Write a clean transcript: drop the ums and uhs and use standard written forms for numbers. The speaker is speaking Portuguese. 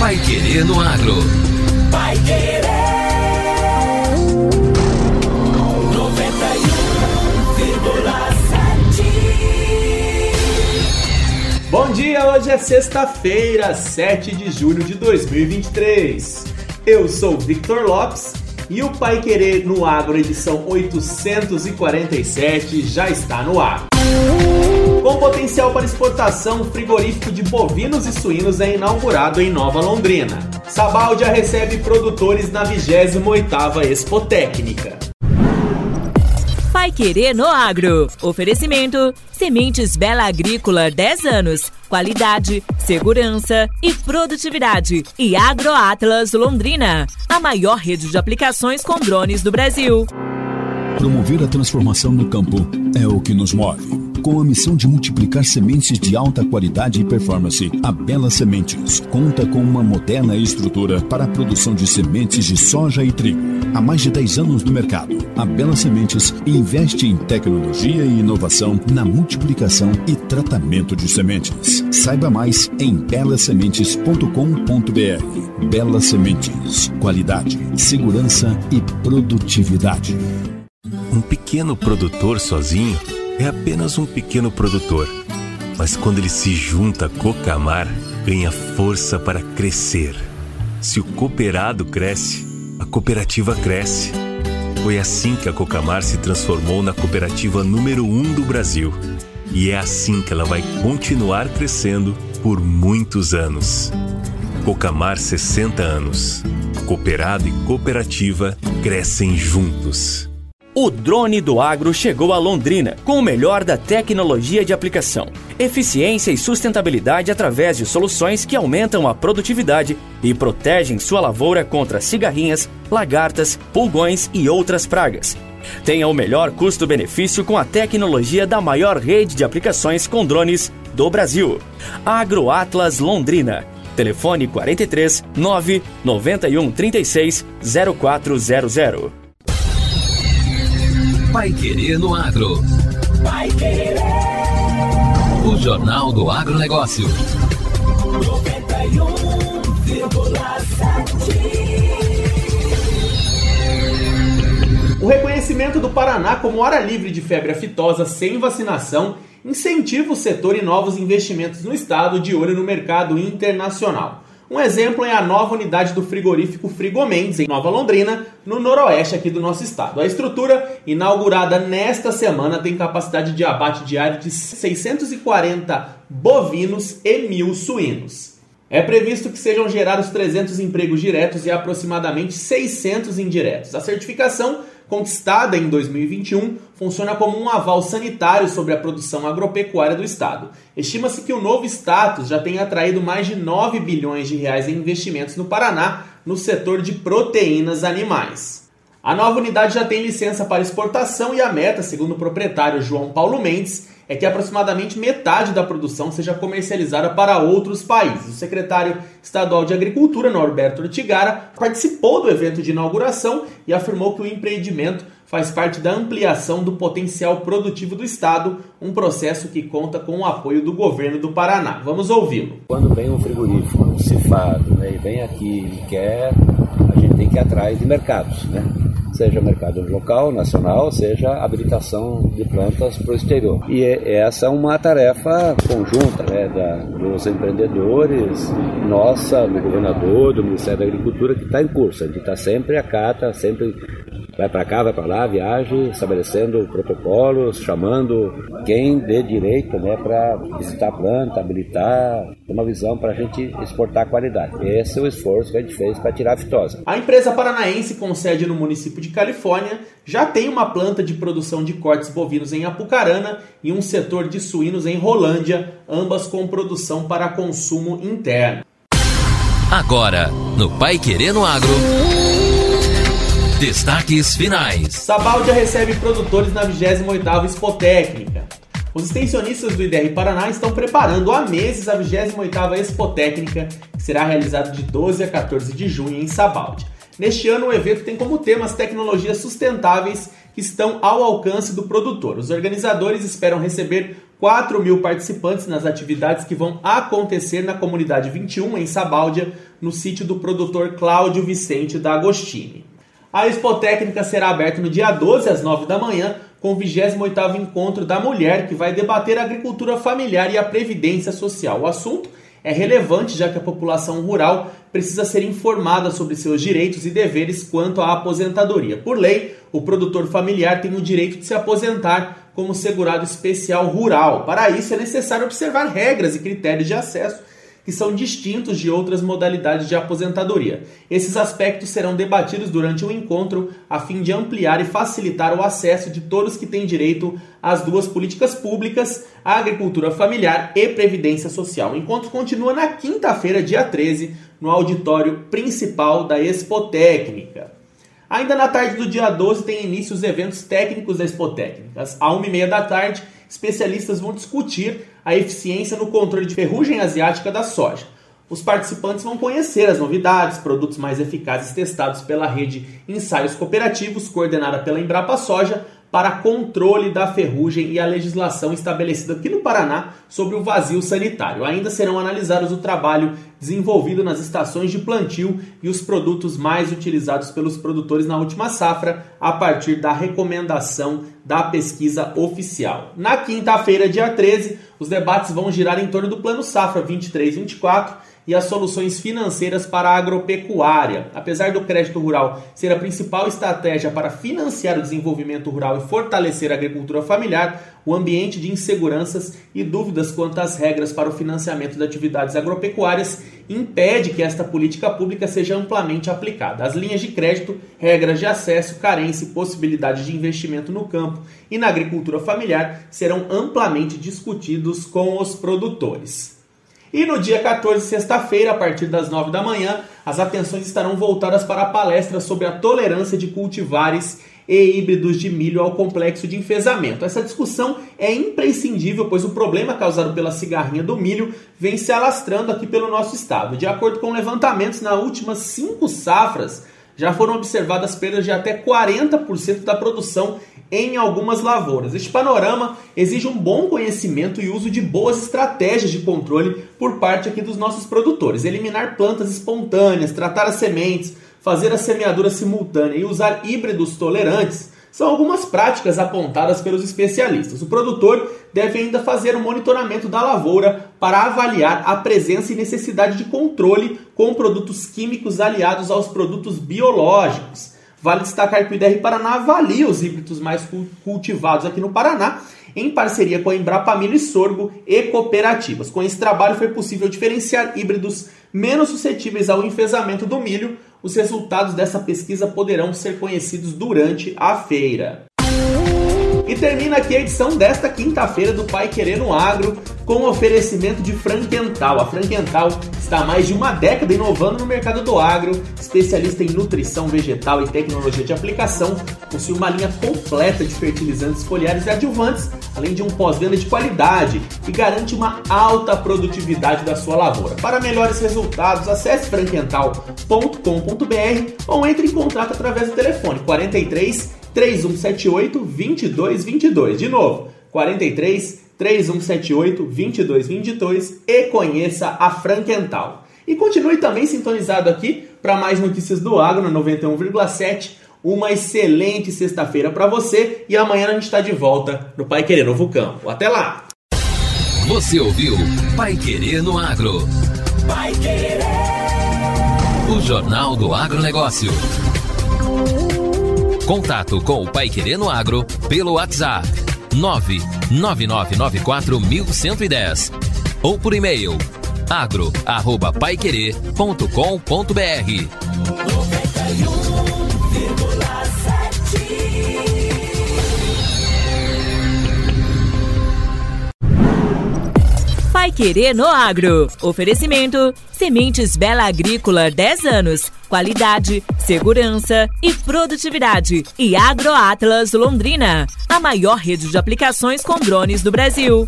Pai Querer no Agro. Pai Querer 91,7. Bom dia, hoje é sexta-feira, 7 de julho de 2023. Eu sou Victor Lopes e o Pai Querer no Agro, edição 847, já está no ar. Com potencial para exportação, o frigorífico de bovinos e suínos é inaugurado em Nova Londrina. Sabáudia recebe produtores na 28ª Expotécnica. Vai Querer no Agro. Oferecimento: sementes Bela Agrícola 10 anos. Qualidade, segurança e produtividade. E AgroAtlas Londrina, a maior rede de aplicações com drones do Brasil. Promover a transformação no campo é o que nos move. Com a missão de multiplicar sementes de alta qualidade e performance, a Bela Sementes conta com uma moderna estrutura para a produção de sementes de soja e trigo. Há mais de 10 anos no mercado, a Bela Sementes investe em tecnologia e inovação na multiplicação e tratamento de sementes. Saiba mais em belasementes.com.br. Bela Sementes, qualidade, segurança e produtividade. Um pequeno produtor sozinho é apenas um pequeno produtor, mas quando ele se junta a Cocamar, ganha força para crescer. Se o cooperado cresce, a cooperativa cresce. Foi assim que a Cocamar se transformou na cooperativa número 1 do Brasil. E é assim que ela vai continuar crescendo por muitos anos. Cocamar 60 anos. Cooperado e cooperativa crescem juntos. O drone do agro chegou a Londrina com o melhor da tecnologia de aplicação, eficiência e sustentabilidade através de soluções que aumentam a produtividade e protegem sua lavoura contra cigarrinhas, lagartas, pulgões e outras pragas. Tenha o melhor custo-benefício com a tecnologia da maior rede de aplicações com drones do Brasil. AgroAtlas Londrina. Telefone 43 9 91 36 0400. Pai Querer no Agro. Pai Querer. O Jornal do Agronegócio. 91,7. O reconhecimento do Paraná como hora livre de febre aftosa sem vacinação incentiva o setor e novos investimentos no estado, de olho no mercado internacional. Um exemplo é a nova unidade do frigorífico Frigomendes, em Nova Londrina, no noroeste aqui do nosso estado. A estrutura, inaugurada nesta semana, tem capacidade de abate diário de 640 bovinos e 1.000 suínos. É previsto que sejam gerados 300 empregos diretos e aproximadamente 600 indiretos. A certificação, conquistada em 2021, funciona como um aval sanitário sobre a produção agropecuária do estado. Estima-se que o novo status já tenha atraído mais de 9 bilhões de reais em investimentos no Paraná no setor de proteínas animais. A nova unidade já tem licença para exportação e a meta, segundo o proprietário João Paulo Mendes, é que aproximadamente metade da produção seja comercializada para outros países. O secretário estadual de Agricultura, Norberto Ortigara, participou do evento de inauguração e afirmou que o empreendimento faz parte da ampliação do potencial produtivo do estado, um processo que conta com o apoio do governo do Paraná. Vamos ouvi-lo. Quando vem um frigorífico cifrado, né, e vem aqui e quer, a gente tem que ir atrás de mercados, né? Seja mercado local, nacional, seja habilitação de plantas para o exterior. E essa é uma tarefa conjunta, né, dos empreendedores, nossa, do governador, do Ministério da Agricultura, que está em curso. A gente está sempre acata, sempre vai para cá, vai para lá, viaje, estabelecendo protocolos, chamando quem dê direito, né, para visitar a planta, habilitar, uma visão para a gente exportar qualidade. Esse é o esforço que a gente fez para tirar a aftosa. A empresa paranaense com sede no município de Califórnia já tem uma planta de produção de cortes bovinos em Apucarana e um setor de suínos em Rolândia, ambas com produção para consumo interno. Agora, no Pai Querer no Agro, destaques finais. Sabáudia recebe produtores na 28ª Expotécnica. Os extensionistas do IDR Paraná estão preparando há meses a 28ª Expotécnica, que será realizada de 12 a 14 de junho em Sabáudia. Neste ano, o evento tem como tema as tecnologias sustentáveis que estão ao alcance do produtor. Os organizadores esperam receber 4.000 participantes nas atividades que vão acontecer na Comunidade 21, em Sabáudia, no sítio do produtor Cláudio Vicente da Agostini. A Expotécnica será aberta no dia 12, às 9 da manhã, com o 28º Encontro da Mulher, que vai debater a agricultura familiar e a previdência social. O assunto é relevante, já que a população rural precisa ser informada sobre seus direitos e deveres quanto à aposentadoria. Por lei, o produtor familiar tem o direito de se aposentar como segurado especial rural. Para isso, é necessário observar regras e critérios de acesso que são distintos de outras modalidades de aposentadoria. Esses aspectos serão debatidos durante o encontro a fim de ampliar e facilitar o acesso de todos que têm direito às duas políticas públicas, a agricultura familiar e previdência social. O encontro continua na quinta-feira, dia 13, no auditório principal da Expotécnica. Ainda na tarde do dia 12 tem início os eventos técnicos da Expotécnica. Às 1h30 da tarde, especialistas vão discutir a eficiência no controle de ferrugem asiática da soja. Os participantes vão conhecer as novidades, produtos mais eficazes testados pela rede Ensaios Cooperativos, coordenada pela Embrapa Soja, para controle da ferrugem e a legislação estabelecida aqui no Paraná sobre o vazio sanitário. Ainda serão analisados o trabalho desenvolvido nas estações de plantio e os produtos mais utilizados pelos produtores na última safra, a partir da recomendação da pesquisa oficial. Na quinta-feira, dia 13, os debates vão girar em torno do Plano Safra 23-24, e as soluções financeiras para a agropecuária. Apesar do crédito rural ser a principal estratégia para financiar o desenvolvimento rural e fortalecer a agricultura familiar, o ambiente de inseguranças e dúvidas quanto às regras para o financiamento de atividades agropecuárias impede que esta política pública seja amplamente aplicada. As linhas de crédito, regras de acesso, carência e possibilidade de investimento no campo e na agricultura familiar serão amplamente discutidos com os produtores. E no dia 14, sexta-feira, a partir das 9 da manhã, as atenções estarão voltadas para a palestra sobre a tolerância de cultivares e híbridos de milho ao complexo de enfezamento. Essa discussão é imprescindível, pois o problema causado pela cigarrinha do milho vem se alastrando aqui pelo nosso estado. De acordo com levantamentos, nas últimas 5 safras, já foram observadas perdas de até 40% da produção em algumas lavouras. Este panorama exige um bom conhecimento e uso de boas estratégias de controle por parte aqui dos nossos produtores. Eliminar plantas espontâneas, tratar as sementes, fazer a semeadura simultânea e usar híbridos tolerantes são algumas práticas apontadas pelos especialistas. O produtor deve ainda fazer um monitoramento da lavoura para avaliar a presença e necessidade de controle com produtos químicos aliados aos produtos biológicos. Vale destacar que o IDR Paraná avalia os híbridos mais cultivados aqui no Paraná, em parceria com a Embrapa Milho e Sorgo e cooperativas. Com esse trabalho foi possível diferenciar híbridos menos suscetíveis ao enfezamento do milho. Os resultados dessa pesquisa poderão ser conhecidos durante a feira. E termina aqui a edição desta quinta-feira do Pai Querer no Agro, com oferecimento de Frankenthal. A Frankenthal está há mais de uma década inovando no mercado do agro, especialista em nutrição vegetal e tecnologia de aplicação, possui uma linha completa de fertilizantes foliares e adjuvantes, além de um pós-venda de qualidade e garante uma alta produtividade da sua lavoura. Para melhores resultados, acesse frankenthal.com.br ou entre em contato através do telefone 43 3178 2222. De novo, 43 3178 2222, e conheça a Frankenthal. E continue também sintonizado aqui para mais notícias do agro na 91,7. Uma excelente sexta-feira para você e amanhã a gente está de volta no Pai Querer Novo Campo. Até lá! Você ouviu Pai Querer no Agro. Pai Querer. O Jornal do Agronegócio. Contato com o Pai Querer no Agro pelo WhatsApp 99994 1110 ou por e-mail agro@paiquerer.com.br. Pai Querer no Agro. Oferecimento: Sementes Bela Agrícola 10 anos. Qualidade, segurança e produtividade. E AgroAtlas Londrina, a maior rede de aplicações com drones do Brasil.